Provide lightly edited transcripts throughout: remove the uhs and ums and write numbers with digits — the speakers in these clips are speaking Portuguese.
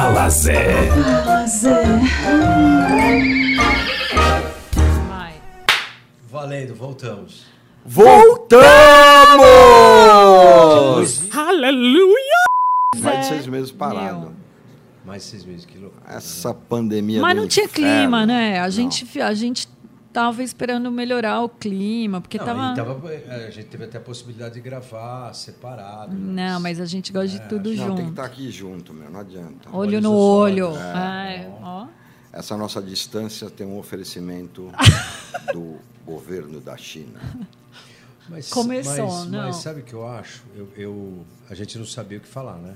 Alazé. Alazé. Valendo, voltamos. Voltamos! Aleluia! Mais de 6 meses parado. Meu. Mais de 6 meses, que louco. Essa pandemia. Mas não tinha inferno. Clima, né? A gente tava esperando melhorar o clima, porque não, a gente teve até a possibilidade de gravar separado. Não, mas a gente gosta de tudo junto. Não, tem que estar aqui junto, meu, não adianta. Olho no olho. Ó. Essa nossa distância tem um oferecimento do governo da China. Mas, Começou, não? Mas sabe o que eu acho? A gente não sabia o que falar, né?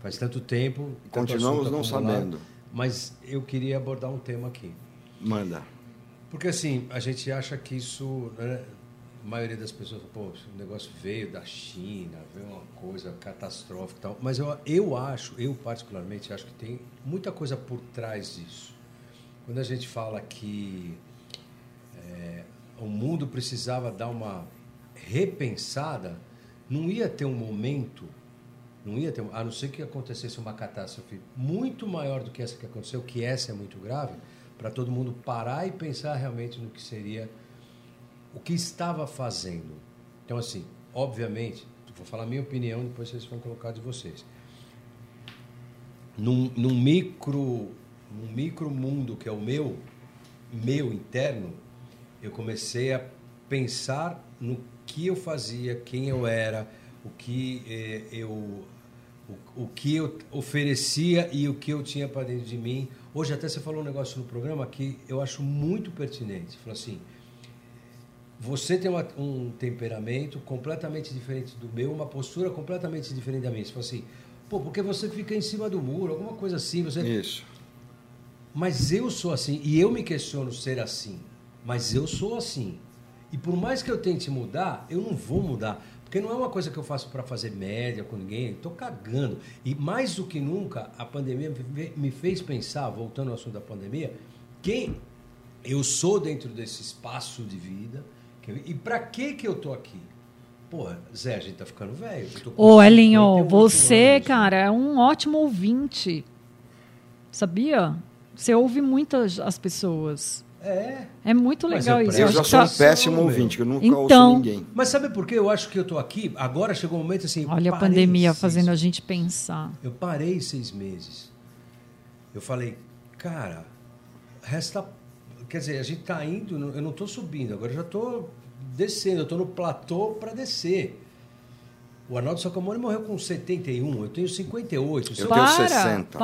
Faz tanto tempo. Continuamos não sabendo. Mas eu queria abordar um tema aqui. Manda. Porque, assim, a gente acha que isso... Né, a maioria das pessoas fala, pô, o negócio veio da China, veio uma coisa catastrófica e tal. Mas eu particularmente acho que tem muita coisa por trás disso. Quando a gente fala que o mundo precisava dar uma repensada, não ia ter um momento, a não ser que acontecesse uma catástrofe muito maior do que essa que aconteceu, que essa é muito grave, para todo mundo parar e pensar realmente no que seria... o que estava fazendo. Então, assim, obviamente, vou falar a minha opinião, depois vocês vão colocar de vocês. Num micro mundo que é o meu interno, eu comecei a pensar no que eu fazia, quem eu era, o que eu oferecia e o que eu tinha para dentro de mim. Hoje até você falou um negócio no programa que eu acho muito pertinente. Você falou assim... Você tem um temperamento completamente diferente do meu, uma postura completamente diferente da minha. Você fala assim, porque você fica em cima do muro, alguma coisa assim. Você... Isso. Mas eu sou assim, e eu me questiono ser assim. Mas eu sou assim. E por mais que eu tente mudar, eu não vou mudar. Porque não é uma coisa que eu faço para fazer média com ninguém. Estou cagando. E mais do que nunca, a pandemia me fez pensar, voltando ao assunto da pandemia, quem eu sou dentro desse espaço de vida... E pra que eu tô aqui? Porra, Zé, a gente tá ficando velho. Ô, Elinho, você, anos. Cara, é um ótimo ouvinte. Sabia? Você ouve muitas as pessoas. É. É muito legal isso. Eu já sou um péssimo ouvinte, que eu nunca ouço ninguém. Mas sabe por que eu acho que eu tô aqui? Agora chegou um momento assim... Olha a pandemia fazendo a gente pensar. Eu parei 6 meses. Eu falei, cara, resta... Quer dizer, a gente tá indo, eu não tô subindo, agora eu já tô descendo, eu tô no platô para descer. O Arnaldo Sacomori morreu com 71, eu tenho 58. Eu tenho 60.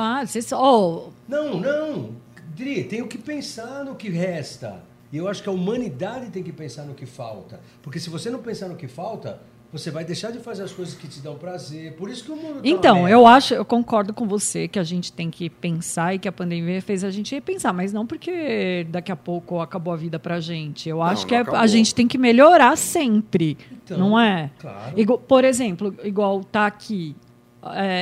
Não, Dri, tenho que pensar no que resta. E eu acho que a humanidade tem que pensar no que falta. Porque se você não pensar no que falta, você vai deixar de fazer as coisas que te dão prazer. Por isso que o mundo... Então, eu concordo com você que a gente tem que pensar e que a pandemia fez a gente repensar, mas não porque daqui a pouco acabou a vida pra gente. Eu acho que a gente tem que melhorar sempre, então, não é? Claro. Por exemplo, igual tá aqui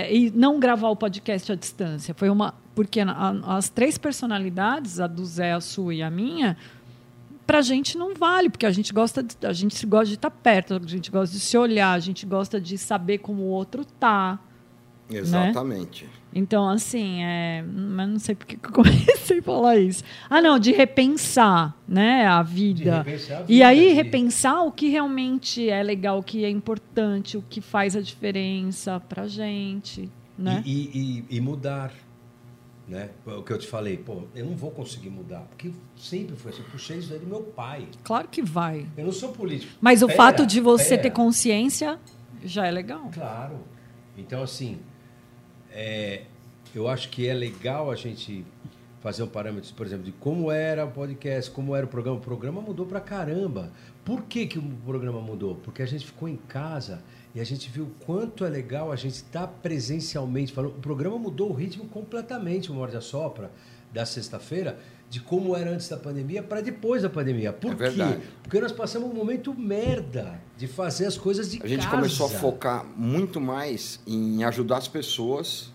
e não gravar o podcast à distância. Foi porque as 3 personalidades, a do Zé, a sua e a minha... Pra gente não vale, porque a gente gosta de estar perto, a gente gosta de se olhar, a gente gosta de saber como o outro tá. Exatamente. Né? Então, assim, mas não sei porque eu comecei a falar isso. Ah, não, de repensar, né, a vida. E aí repensar o que realmente é legal, o que é importante, o que faz a diferença pra gente. Né? E mudar. Né? O que eu te falei, eu não vou conseguir mudar, porque sempre foi assim, eu puxei isso aí do meu pai. Claro que vai. Eu não sou político. Mas o fato de você ter consciência já é legal. Claro. Então, assim, eu acho que é legal a gente fazer um parâmetro, por exemplo, de como era o podcast, como era o programa. O programa mudou pra caramba. Por que o programa mudou? Porque a gente ficou em casa... E a gente viu o quanto é legal a gente estar presencialmente falando. O programa mudou o ritmo completamente, o Morde a Sopra, da sexta-feira, de como era antes da pandemia para depois da pandemia. Por quê? Porque nós passamos um momento merda de fazer as coisas de casa. A gente começou a focar muito mais em ajudar as pessoas...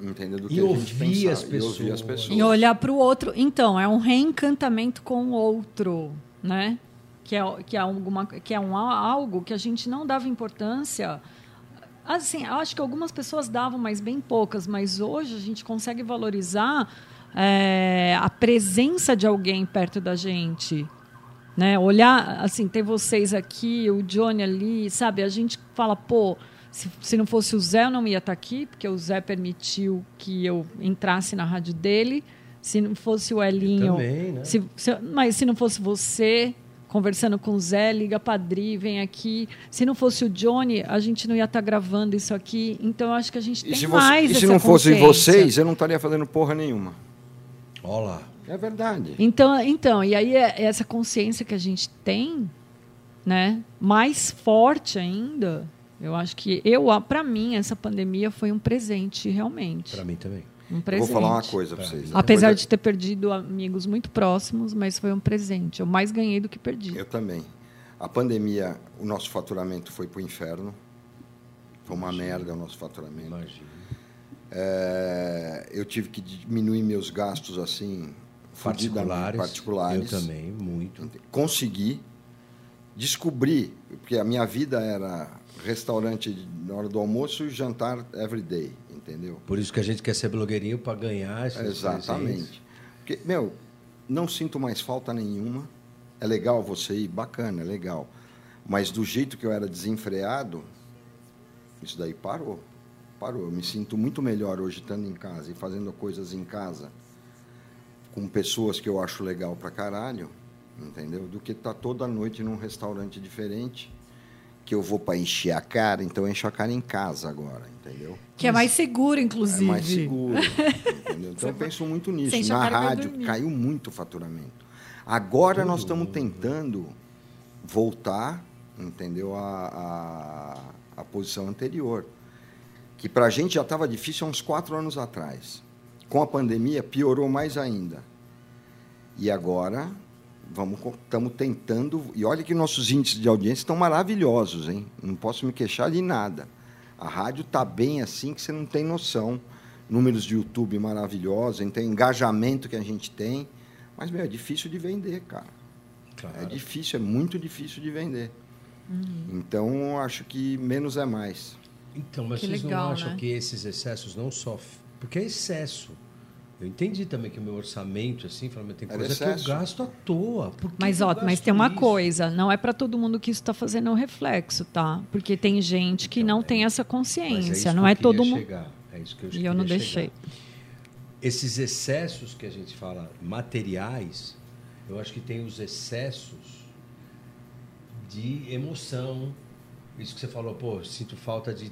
Entendeu? Do que a gente pensava, e ouvir as pessoas. E olhar para o outro. Então, é um reencantamento com o outro, né? Que é algo que a gente não dava importância Assim, acho que algumas pessoas davam, mas bem poucas. Mas hoje a gente consegue valorizar a presença de alguém perto da gente. Né? Olhar, assim, ter vocês aqui, o Johnny ali, sabe? A gente fala, pô, se não fosse o Zé, eu não ia estar aqui, porque o Zé permitiu que eu entrasse na rádio dele. Se não fosse o Elinho... Também, né? Mas se não fosse você... Conversando com o Zé, liga Padri, vem aqui. Se não fosse o Johnny, a gente não ia estar gravando isso aqui. Então, eu acho que a gente tem mais essa consciência. E se não fosse vocês, eu não estaria fazendo porra nenhuma. Olá. É verdade. Então e aí é essa consciência que a gente tem, né, mais forte ainda. Eu acho que, para mim, essa pandemia foi um presente, realmente. Para mim também. Um presente. Vou falar uma coisa para vocês. Apesar de ter perdido amigos muito próximos, mas foi um presente. Eu mais ganhei do que perdi. Eu também. A pandemia, o nosso faturamento foi para o inferno. Foi uma merda o nosso faturamento. Imagina. Eu tive que diminuir meus gastos assim, particulares. Eu também, muito. Consegui descobrir, porque a minha vida era restaurante na hora do almoço e jantar everyday. Entendeu? Por isso que a gente quer ser blogueirinho, para ganhar esses Exatamente. Porque, não sinto mais falta nenhuma. É legal você ir, bacana, é legal. Mas do jeito que eu era desenfreado, isso daí parou. Eu me sinto muito melhor hoje estando em casa e fazendo coisas em casa com pessoas que eu acho legal pra caralho, entendeu? Do que estar toda noite num restaurante diferente, que eu vou para encher a cara, então eu encho a cara em casa agora, entendeu? Que é mais seguro, inclusive. É mais seguro, entendeu? Então eu penso muito nisso. Na rádio caiu muito o faturamento. Agora nós estamos tentando voltar, entendeu, à posição anterior, que para a gente já estava difícil há uns 4 anos atrás. Com a pandemia piorou mais ainda. E agora... Estamos tentando... E olha que nossos índices de audiência estão maravilhosos, hein? Não posso me queixar de nada. A rádio está bem assim que você não tem noção. Números de YouTube maravilhosos, então, engajamento que a gente tem. Mas, é difícil de vender, cara. Claro. É difícil, é muito difícil de vender. Uhum. Então, acho que menos é mais. Então, mas vocês não acham que esses excessos não sofrem? Porque é excesso. Eu entendi também que o meu orçamento, assim, tem coisa que eu gasto à toa. Mas tem uma coisa, não é para todo mundo que isso está fazendo um reflexo, tá? Porque tem gente que não tem essa consciência, não é todo mundo. É isso que eu queria chegar. E eu não deixei. Esses excessos que a gente fala, materiais, eu acho que tem os excessos de emoção. Isso que você falou, sinto falta de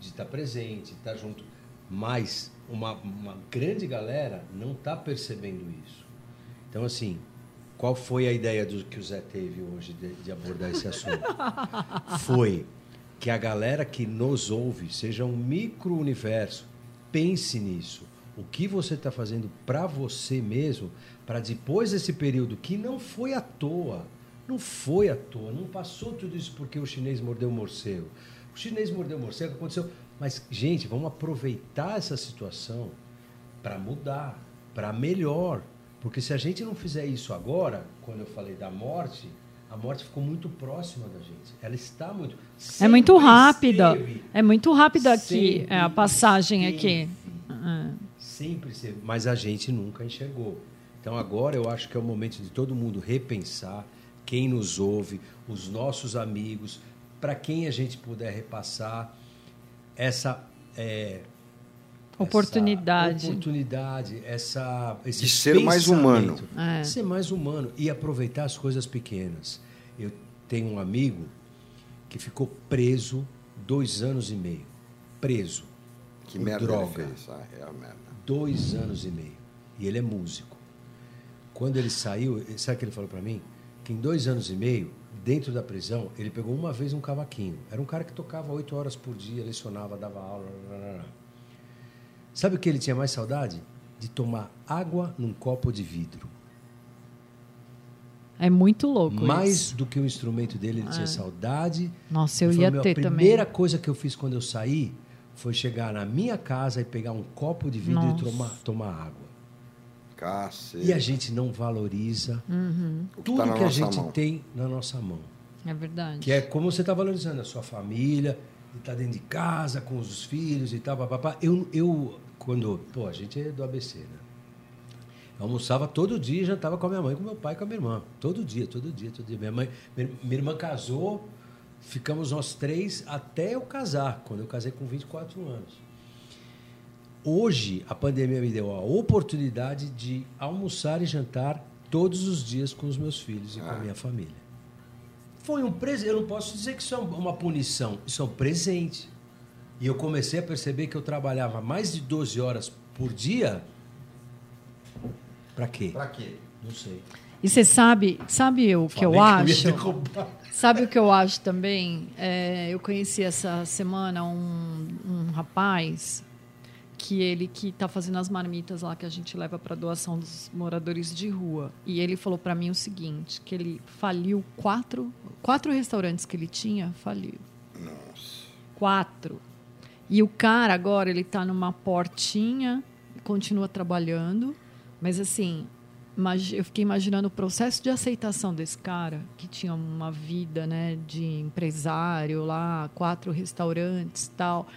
estar presente, de estar junto. Mas uma grande galera não está percebendo isso. Então, assim, qual foi a ideia que o Zé teve hoje de abordar esse assunto? Foi que a galera que nos ouve, seja um micro-universo, pense nisso. O que você está fazendo para você mesmo, para depois desse período que não foi à toa, não passou tudo isso porque o chinês mordeu o morcego. O chinês mordeu o morcego, aconteceu... Mas, gente, vamos aproveitar essa situação para mudar, para melhor. Porque se a gente não fizer isso agora, quando eu falei da morte, a morte ficou muito próxima da gente. Ela está muito... É muito rápida. É muito rápida aqui, a passagem aqui. Sempre esteve. Mas a gente nunca enxergou. Então, agora eu acho que é o momento de todo mundo repensar quem nos ouve, os nossos amigos, para quem a gente puder repassar essa oportunidade, esse de ser mais humano. De ser mais humano e aproveitar as coisas pequenas. Eu tenho um amigo que ficou preso 2 anos e meio. Preso. Que merda droga. Ele fez. É a merda. 2 anos e meio. E ele é músico. Quando ele saiu, sabe o que ele falou para mim? Que em 2 anos e meio... Dentro da prisão, ele pegou uma vez um cavaquinho. Era um cara que tocava 8 horas por dia, lecionava, dava aula. Sabe o que ele tinha mais saudade? De tomar água num copo de vidro. É muito louco isso. Do que o instrumento dele, ele tinha saudade. Nossa, eu ia ter também. A primeira coisa que eu fiz quando eu saí foi chegar na minha casa e pegar um copo de vidro e tomar água. Cacete. E a gente não valoriza tudo que a gente tem na nossa mão. É verdade. Que é como você está valorizando a sua família, de estar dentro de casa, com os filhos e tal, papapá. Eu quando... Pô, a gente é do ABC, né? Eu almoçava todo dia e jantava com a minha mãe, com meu pai, com a minha irmã. Todo dia. Minha irmã casou, ficamos nós três até eu casar, quando eu casei com 24 anos. Hoje, a pandemia me deu a oportunidade de almoçar e jantar todos os dias com os meus filhos e com a minha família. Foi um presente. Eu não posso dizer que isso é uma punição. Isso é um presente. E eu comecei a perceber que eu trabalhava mais de 12 horas por dia. Para quê? Para quê? Não sei. E você sabe o que eu acho? Sabe o que eu acho também? Eu conheci essa semana um rapaz... que ele que está fazendo as marmitas lá que a gente leva para doação dos moradores de rua. E ele falou para mim o seguinte, que ele faliu quatro restaurantes que ele tinha, faliu. Nossa. 4. E o cara agora, ele está numa portinha, continua trabalhando, mas assim, eu fiquei imaginando o processo de aceitação desse cara, que tinha uma vida, né, de empresário lá, 4 restaurantes e tal...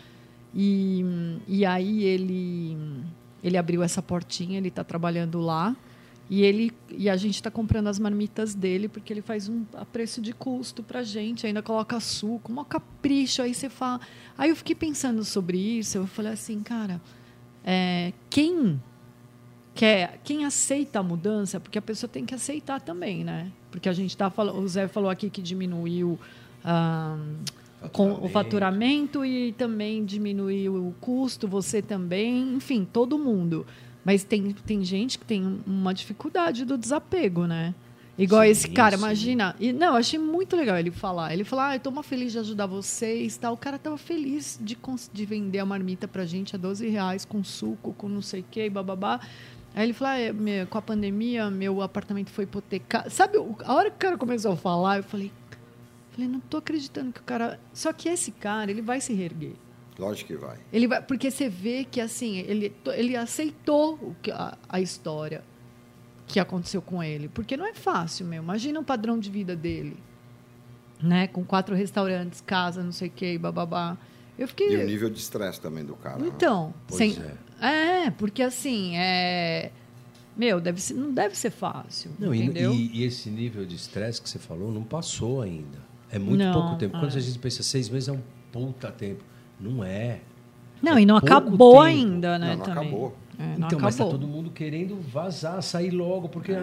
E aí ele abriu essa portinha, ele está trabalhando lá e a gente está comprando as marmitas dele porque ele faz a preço de custo para a gente, ainda coloca suco, um capricho, aí você fala... Aí eu fiquei pensando sobre isso, eu falei assim, cara, quem aceita a mudança, porque a pessoa tem que aceitar também, né? Porque a gente está falando, o Zé falou aqui que diminuiu... com o faturamento e também diminuir o custo, você também, enfim, todo mundo. Mas tem gente que tem uma dificuldade do desapego, né? Igual sim, esse cara, sim. Imagina. E, não, eu achei muito legal ele falar. Ele falou, eu tô muito feliz de ajudar vocês. Tá? O cara tava feliz de vender a marmita pra gente a R$12, com suco, com não sei o quê, bababá. Aí ele falou, com a pandemia, meu apartamento foi hipotecado. Sabe, a hora que o cara começou a falar, eu falei, não estou acreditando que o cara... Só que esse cara, ele vai se reerguer. Lógico que vai. Ele vai, porque você vê que, assim, ele aceitou a história que aconteceu com ele. Porque não é fácil, meu. Imagina o padrão de vida dele, né? Com 4 restaurantes, casa, não sei o quê, bababá. Eu fiquei... E o nível de estresse também do cara. Então. Porque, assim, meu, não deve ser fácil, não, entendeu? E esse nível de estresse que você falou não passou ainda. É muito pouco tempo. Quando a gente pensa 6 meses é um puta tempo. Não é. Não, e não acabou ainda, né? Não acabou. Então, mas está todo mundo querendo vazar, sair logo, porque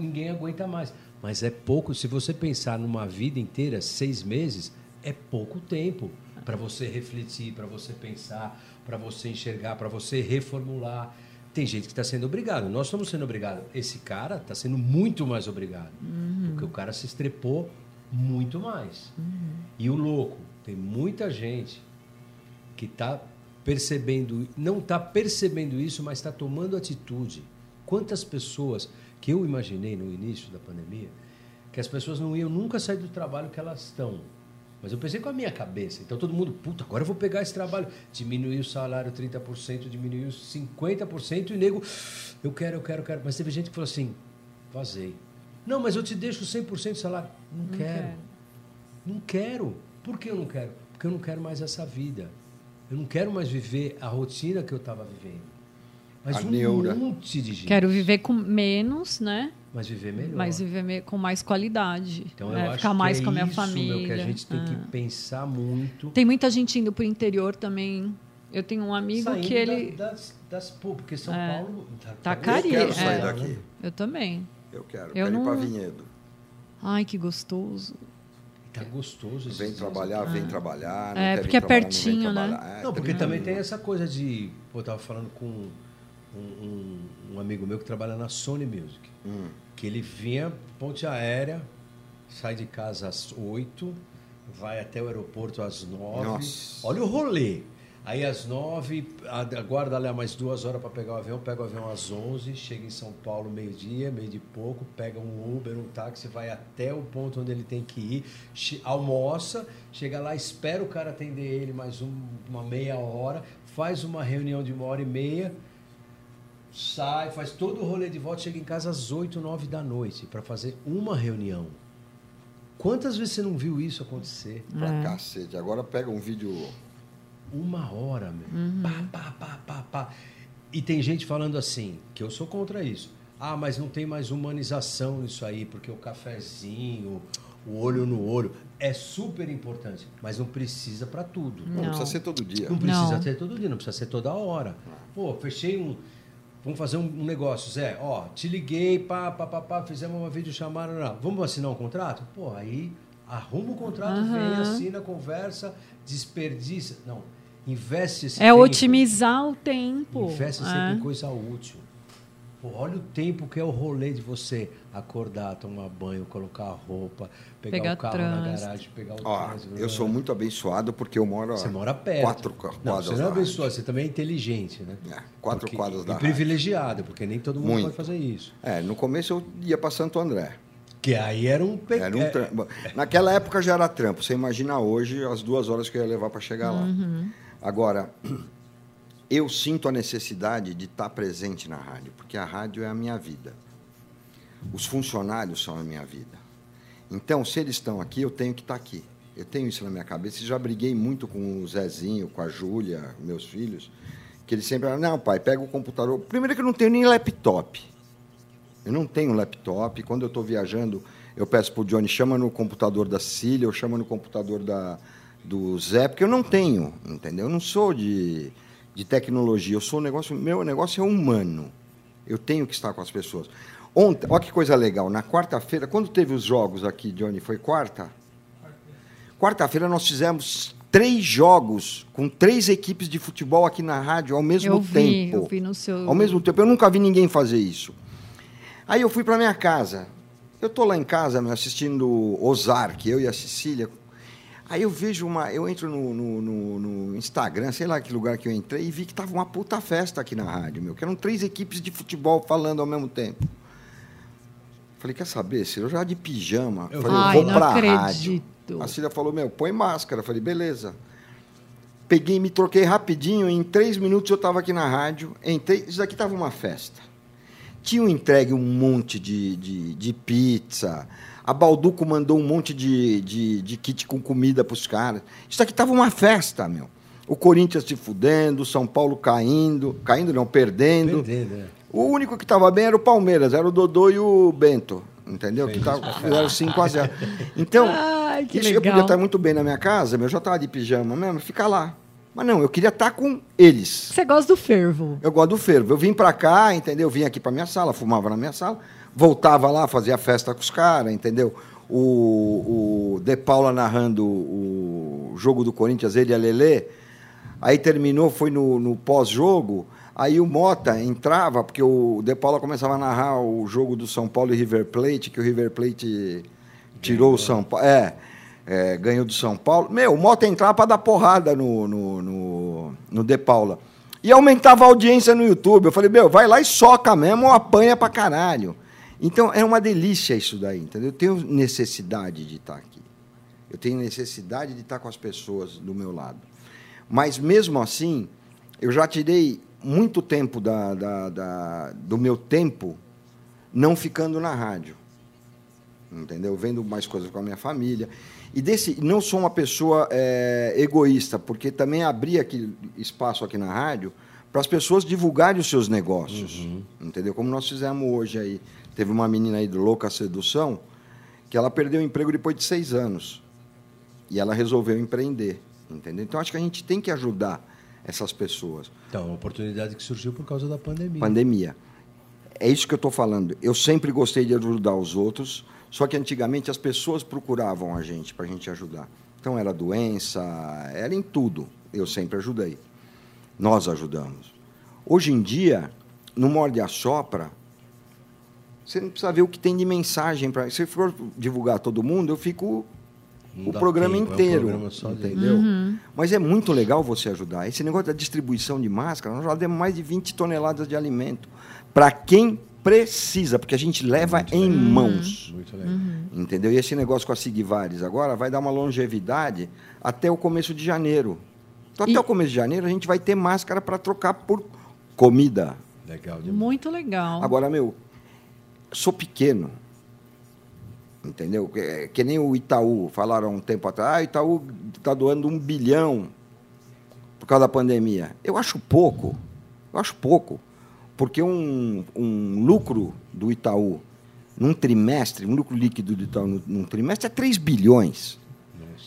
ninguém aguenta mais. Mas é pouco. Se você pensar numa vida inteira, 6 meses é pouco tempo para você refletir, para você pensar, para você enxergar, para você reformular. Tem gente que está sendo obrigado. Nós estamos sendo obrigado. Esse cara está sendo muito mais obrigado. Uhum. Porque o cara se estrepou muito mais. Uhum. E o louco, tem muita gente que está percebendo, não está percebendo isso, mas está tomando atitude. Quantas pessoas que eu imaginei no início da pandemia, que as pessoas não iam nunca sair do trabalho que elas estão. Mas eu pensei com a minha cabeça. Então, todo mundo, puta, agora eu vou pegar esse trabalho. Diminuiu o salário 30%, diminuiu 50%, e nego, eu quero. Mas teve gente que falou assim, vazei. Não, mas eu te deixo 100% de salário. Não quero. Por que eu não quero? Porque eu não quero mais essa vida. Eu não quero mais viver a rotina que eu estava vivendo. Mas monte de gente. Quero viver com menos, né? Mas viver melhor. Mas viver com mais qualidade. Então, eu acho ficar mais que com a minha família. Meu, que a gente tem que pensar muito. Tem muita gente indo para o interior também. Eu tenho um amigo saindo que ele... porque São Paulo... Tá carinho. Eu quero sair daqui. Eu também. Eu quero ir para Vinhedo. Ai, que gostoso. Tá gostoso. Esse vem trabalhar. Porque é pertinho, né? Não, porque também tem essa coisa de... Pô, eu tava falando com... Um amigo meu que trabalha na Sony Music, que ele vinha ponte aérea, sai de casa às 8, vai até o aeroporto às 9. Nossa. Olha o rolê. Aí às 9, aguarda lá mais 2 horas para pegar o avião, pega o avião às 11, chega em São Paulo meio-dia, meio de pouco, pega um Uber, um táxi, vai até o ponto onde ele tem que ir, almoça, chega lá, espera o cara atender ele mais uma meia hora, faz uma reunião de 1h30, sai, faz todo o rolê de volta, chega em casa às 8, 9 da noite para fazer uma reunião. Quantas vezes você não viu isso acontecer? Pra cacete. Agora pega um vídeo... 1 hora, meu. Uhum. Pá, pá, pá, pá, pá. E tem gente falando assim, que eu sou contra isso. Ah, mas não tem mais humanização nisso aí, porque o cafezinho, o olho no olho, é super importante, mas não precisa para tudo. Não. Não precisa ser todo dia. Não precisa ser todo dia, não precisa ser toda hora. Pô, fechei um... Vamos fazer um negócio, Zé. Ó, te liguei, pá, pá, pá, pá, fizemos uma videochamada. Não. Vamos assinar um contrato? Pô, aí arruma o contrato, vem, assina, conversa, desperdiça. Não, investe esse tempo. É otimizar o tempo. Investe sempre em coisa útil. Pô, olha o tempo que é o rolê de você acordar, tomar banho, colocar a roupa, pegar o carro trânsito. Na garagem, pegar o trânsito. Eu sou muito abençoado porque eu moro... Você mora perto. 4 quadras da rádio. Você não é abençoado, você também é inteligente, né? 4 quadras da rádio. E privilegiado, porque nem todo mundo pode fazer isso. É, no começo eu ia para Santo André. Que aí era um pecado. Naquela época já era trampo. Você imagina hoje as 2 horas que eu ia levar para chegar lá. Agora... Eu sinto a necessidade de estar presente na rádio, porque a rádio é a minha vida. Os funcionários são a minha vida. Então, se eles estão aqui, eu tenho que estar aqui. Eu tenho isso na minha cabeça. E já briguei muito com o Zezinho, com a Júlia, meus filhos, que eles sempre falam, não, pai, pega o computador. Primeiro que eu não tenho nem laptop. Eu não tenho laptop. Quando eu estou viajando, eu peço para o Johnny, chama no computador da Cília, eu chamo no computador do Zé, porque eu não tenho, entendeu? Eu não sou de tecnologia, eu sou um negócio, meu negócio é humano, eu tenho que estar com as pessoas. Ontem, olha que coisa legal, na quarta-feira, quando teve os jogos aqui, Johnny, foi quarta? Quarta-feira nós fizemos 3 jogos com 3 equipes de futebol aqui na rádio ao mesmo tempo. Eu vi no seu... Ao mesmo tempo, eu nunca vi ninguém fazer isso. Aí eu fui para minha casa, eu estou lá em casa assistindo Ozark, eu e a Cecília. Aí eu vejo eu entro no Instagram, sei lá que lugar que eu entrei, e vi que estava uma puta festa aqui na rádio, meu, que eram 3 equipes de futebol falando ao mesmo tempo. Falei, quer saber, Cília, eu já de pijama. Eu falei, eu vou pra rádio. A Cília falou, meu, põe máscara. Falei, beleza. Peguei, me troquei rapidinho, em 3 minutos eu estava aqui na rádio, entrei, isso daqui estava uma festa. Tinha entregue um monte de pizza... A Balduco mandou um monte de kit com comida para os caras. Isso aqui estava uma festa, meu. O Corinthians se fudendo, o São Paulo perdendo. O único que estava bem era o Palmeiras, era o Dodô e o Bento, entendeu? Que era 5-0. Então, eu podia estar muito bem na minha casa, meu, eu já estava de pijama mesmo, fica lá. Mas não, eu queria estar com eles. Você gosta do fervo. Eu gosto do fervo. Eu vim para cá, entendeu? Eu vim aqui para minha sala, fumava na minha sala. Voltava lá, fazia festa com os caras, entendeu? O De Paula narrando o jogo do Corinthians, ele e a Lelê. Aí terminou, foi no pós-jogo. Aí o Mota entrava, porque o De Paula começava a narrar o jogo do São Paulo e River Plate, que o River Plate tirou o São Paulo. Ganhou do São Paulo. Meu, o Mota entrava para dar porrada no De Paula. E aumentava a audiência no YouTube. Eu falei, meu, vai lá e soca mesmo ou apanha pra caralho. Então, é uma delícia isso daí, entendeu? Eu tenho necessidade de estar aqui. Eu tenho necessidade de estar com as pessoas do meu lado. Mas, mesmo assim, eu já tirei muito tempo do meu tempo não ficando na rádio, entendeu? Vendo mais coisas com a minha família. E não sou uma pessoa egoísta, porque também abri aqui, espaço aqui na rádio para as pessoas divulgarem os seus negócios, entendeu? Como nós fizemos hoje aí. Teve uma menina aí do Louca Sedução, que ela perdeu o emprego depois de 6 anos. E ela resolveu empreender, entendeu? Então, acho que a gente tem que ajudar essas pessoas. Então, uma oportunidade que surgiu por causa da pandemia. É isso que eu estou falando. Eu sempre gostei de ajudar os outros, só que antigamente as pessoas procuravam a gente para a gente ajudar. Então, era doença, era em tudo. Eu sempre ajudei. Nós ajudamos. Hoje em dia, no Morde e Assopra, você não precisa ver o que tem de mensagem. Se for divulgar todo mundo, eu fico o programa inteiro. É um programa só, entendeu? Mas é muito legal você ajudar. Esse negócio da distribuição de máscara, nós já demos mais de 20 toneladas de alimento para quem precisa, porque a gente leva em mãos. Muito legal. Entendeu? E esse negócio com a Sigvares agora vai dar uma longevidade até o começo de janeiro. Então, até o começo de janeiro, a gente vai ter máscara para trocar por comida. Legal demais. Muito legal. Agora, meu... Sou pequeno, Entendeu? Que nem o Itaú, falaram um tempo atrás, o Itaú está doando 1 bilhão por causa da pandemia. Eu acho pouco, porque um lucro do Itaú num trimestre, um lucro líquido do Itaú num trimestre é 3 bilhões.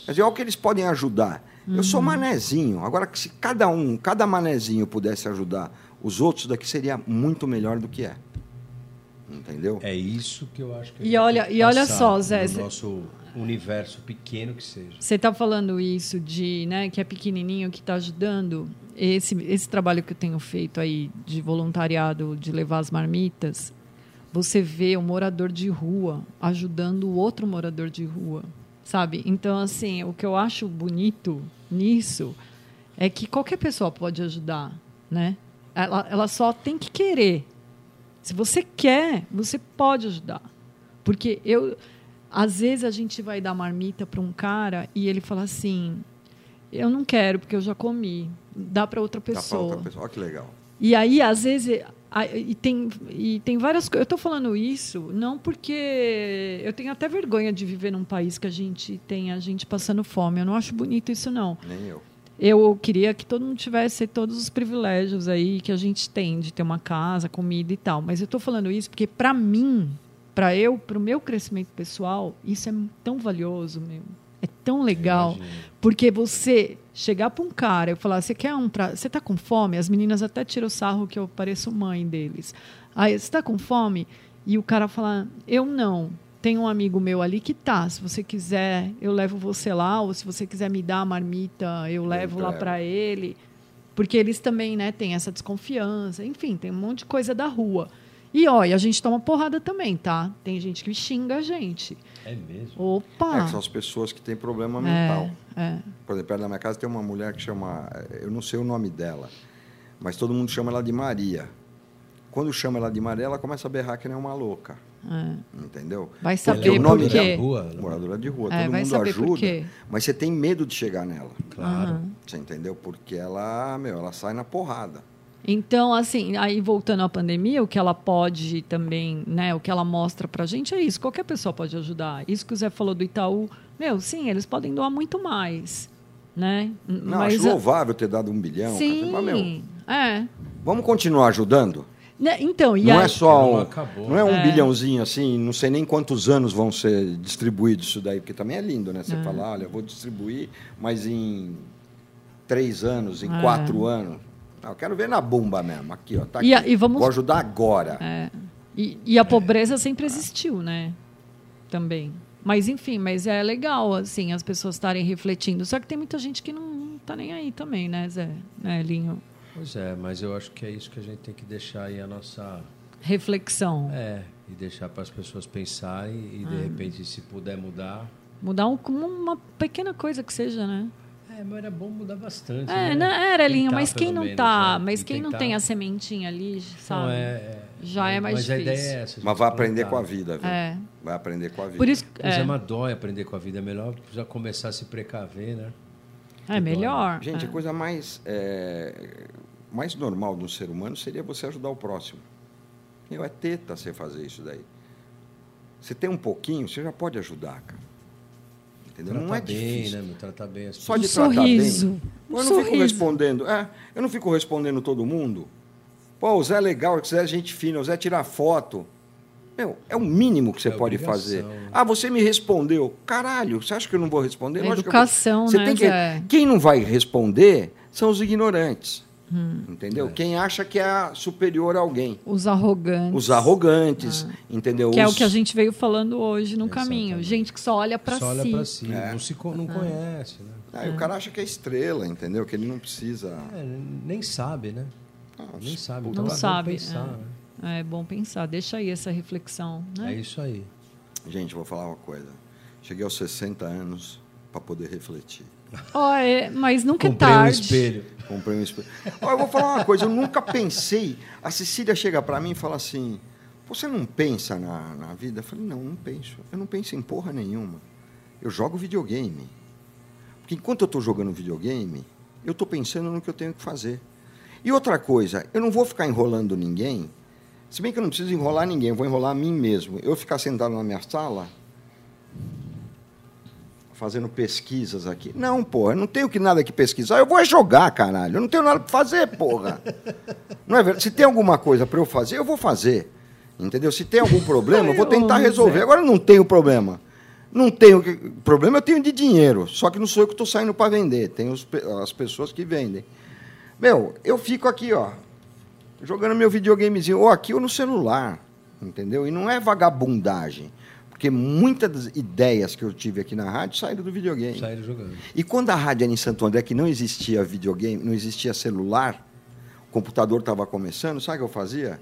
Quer dizer, olha o que eles podem ajudar. Uhum. Eu sou manezinho, agora que se cada manezinho pudesse ajudar os outros daqui, seria muito melhor do que é. Entendeu? É isso que eu acho que olha só, Zé, no nosso universo pequeno que seja. Você está falando isso de, né, que é pequenininho, que está ajudando. Esse trabalho que eu tenho feito aí de voluntariado, de levar as marmitas, você vê um morador de rua ajudando outro morador de rua, sabe? Então, assim, o que eu acho bonito nisso é que qualquer pessoa pode ajudar, né? Ela só tem que querer. Se você quer, você pode ajudar. Porque às vezes a gente vai dar marmita para um cara e ele fala assim, eu não quero porque eu já comi, dá para outra pessoa. Dá para outra pessoa, olha que legal. E aí, às vezes, e tem várias coisas. Eu estou falando isso não porque... Eu tenho até vergonha de viver num país que a gente tem a gente passando fome. Eu não acho bonito isso, não. Nem eu. Eu queria que todo mundo tivesse todos os privilégios aí que a gente tem, de ter uma casa, comida e tal. Mas eu estou falando isso porque, para mim, para o meu crescimento pessoal, isso é tão valioso, meu. É tão legal. Porque você chegar para um cara e falar, você está com fome? As meninas até tiram sarro que eu pareço mãe deles. Aí, você está com fome? E o cara fala, eu não. Tem um amigo meu ali que tá. Se você quiser, eu levo você lá. Ou se você quiser me dar a marmita, eu levo lá para ele. Porque eles também, né, têm essa desconfiança. Enfim, tem um monte de coisa da rua. E, olha, a gente toma porrada também, tá? Tem gente que xinga a gente. É mesmo? Opa! São as pessoas que têm problema mental. Por exemplo, perto da minha casa tem uma mulher que chama... Eu não sei o nome dela, mas todo mundo chama ela de Maria. Quando chama ela de Maria, ela começa a berrar que nem uma louca. Entendeu? Vai saber o nome por quê? Moradora de rua. Todo mundo ajuda, mas você tem medo de chegar nela. Claro. Você entendeu? Porque ela sai na porrada. Então, assim, aí voltando à pandemia, o que ela pode também, né, o que ela mostra pra gente é isso. Qualquer pessoa pode ajudar. Isso que o Zé falou do Itaú, sim, eles podem doar muito mais, né? Não, mas acho louvável ter dado 1 bilhão. Sim. Mas, vamos continuar ajudando? Então, não é só não é um bilhãozinho assim, não sei nem quantos anos vão ser distribuídos isso daí, porque também é lindo, né? Você falar, olha, eu vou distribuir, mas em 3 anos, em 4 anos. Não, eu quero ver na bomba mesmo, aqui, ó, tá aqui. Vou ajudar agora. E a pobreza sempre existiu, né? Também. Mas, enfim, é legal, assim, as pessoas estarem refletindo. Só que tem muita gente que não está nem aí também, né, Zé? Né, Linho? Pois é, mas eu acho que é isso que a gente tem que deixar aí a nossa... reflexão. E deixar para as pessoas pensarem e, de repente, se puder mudar... Mudar uma pequena coisa que seja, né? Mas era bom mudar bastante. Linho, mas quem não está... Mas quem não tem a sementinha ali, sabe? Já é mais difícil. Mas a ideia é essa. Mas vai aprender com a vida, viu? Vai aprender com a vida. Por isso, mas é uma dói aprender com a vida. É melhor já começar a se precaver, né? É melhor. Gente, a coisa mais normal de um ser humano seria você ajudar o próximo. É teta você fazer isso daí. Você tem um pouquinho, você já pode ajudar, cara. Entendeu? Não é difícil. Né? Tratar bem as pessoas. Só de tratar bem. Eu não fico respondendo. Eu não fico respondendo todo mundo. Pô, o Zé é legal, o Zé é gente fina, o Zé tirar foto. É o mínimo que você pode fazer. Você me respondeu. Caralho, você acha que eu não vou responder? Educação, né? Quem não vai responder são os ignorantes. Entendeu? Quem acha que é superior a alguém. Os arrogantes. Entendeu? Que é o que a gente veio falando hoje no caminho. Gente que só olha para si. Não conhece. Né? O cara acha que é estrela, entendeu? Que ele não precisa... nem sabe, né? Nem sabe. Não sabe. Pensar, né? É bom pensar. Deixa aí essa reflexão. Né? É isso aí. Gente, vou falar uma coisa. Cheguei aos 60 anos para poder refletir. Mas nunca é tarde. Comprei um espelho. Eu vou falar uma coisa. Eu nunca pensei... A Cecília chega para mim e fala assim... Você não pensa na vida? Eu falei, não penso. Eu não penso em porra nenhuma. Eu jogo videogame. Porque enquanto eu estou jogando videogame, eu estou pensando no que eu tenho que fazer. E outra coisa, eu não vou ficar enrolando ninguém... Se bem que eu não preciso enrolar ninguém, eu vou enrolar a mim mesmo. Eu ficar sentado na minha sala, fazendo pesquisas aqui. Não, porra, eu não tenho nada que pesquisar. Eu vou jogar, caralho. Eu não tenho nada para fazer, porra. Não é verdade? Se tem alguma coisa para eu fazer, eu vou fazer. Entendeu? Se tem algum problema, eu vou tentar resolver. Agora não tenho problema. Não tenho... Problema eu tenho de dinheiro, só que não sou eu que estou saindo para vender. Tem as pessoas que vendem. Meu, eu fico aqui, ó, jogando meu videogamezinho, ou aqui ou no celular, entendeu? E não é vagabundagem, porque muitas das ideias que eu tive aqui na rádio saíram do videogame. Saíram jogando. E quando a rádio era em Santo André, que não existia videogame, não existia celular, o computador estava começando, sabe o que eu fazia?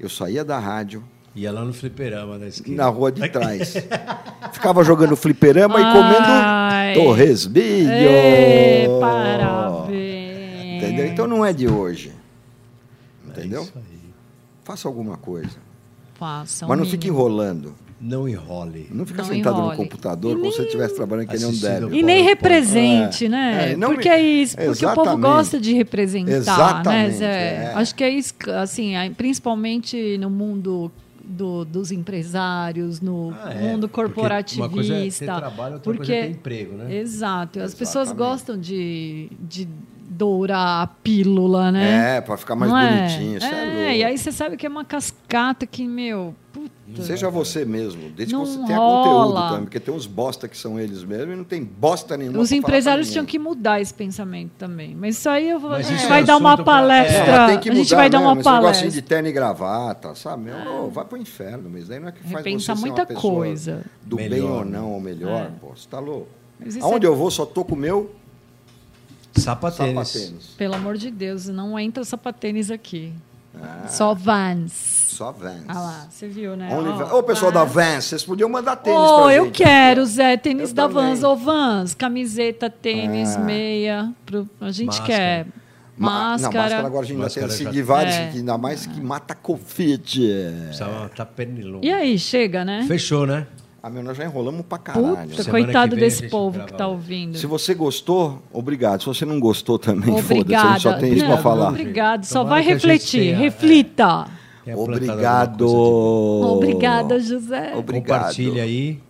Eu saía da rádio... Ia lá no fliperama da esquina. Na rua de trás. Ficava jogando fliperama e comendo torresminho. Ei, parabéns. Entendeu? Então não é de hoje. Entendeu? É isso aí. Faça alguma coisa. Faça. Mas não fique enrolando. Não enrole. Não fica sentado no computador como se você estivesse trabalhando que nem um débil. E nem represente, né? Porque é isso. Porque o povo gosta de representar. Exatamente. Né, Zé? É. Acho que é isso, assim, principalmente no mundo... Dos empresários, no mundo corporativista. Porque uma coisa é ter trabalho, outra coisa é ter emprego, né? Exato. As pessoas gostam de dourar a pílula, né? É, para ficar mais bonitinho. É, e aí você sabe que é uma cascata que, meu... Puta, seja você mesmo, desde que você tenha conteúdo também, porque tem uns bosta que são eles mesmo e não tem bosta nenhuma. Os empresários tinham que mudar esse pensamento também. Mas isso aí a gente vai dar uma palestra. É, tem que mudar, a gente vai dar uma palestra. Esse negocinho de terno e gravata, sabe? Vai pro inferno, mas daí não é que faz repensar você muita ser uma coisa do melhor, bem ou não, ou melhor, pô, você tá louco. Aonde eu vou, só tô com o meu sapatênis. Pelo amor de Deus, não entra sapatênis aqui. Ah, só Vans. Só Vans. Ah lá, você viu, né? Ô, pessoal da Vans, vocês podiam mandar tênis pra gente. Eu quero, Zé, tênis eu da também. Vans. Ô, Vans, camiseta, tênis, meia. A gente máscara. Quer. Máscara. Não, máscara agora a gente máscara ainda tem que seguir vários, ainda mais que mata Covid. Só tá pernilongo. E aí, chega, né? Fechou, né? Nós já enrolamos pra caralho. Puta, coitado desse povo que tá ouvindo. Se você gostou, obrigado. Se você não gostou também, foda-se. A gente só tem isso pra falar. Obrigado. Só vai refletir. Reflita. Obrigado. Obrigada, José. Obrigado. Compartilha aí.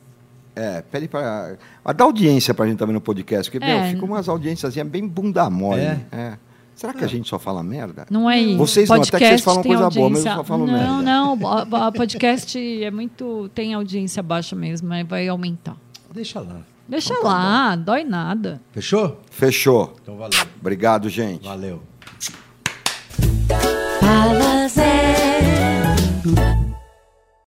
Pede pra... Dá audiência pra gente também no podcast, porque ficam umas audiências bem bunda mole. Será que a gente só fala merda? Não é isso. Vocês podcast não, até que vocês falam coisa boa, mas eu só falo merda. Não, podcast tem audiência baixa mesmo, mas vai aumentar. Deixa lá. Deixa lá, dói nada. Fechou? Fechou. Então valeu. Obrigado, gente. Valeu. Fala, Zé.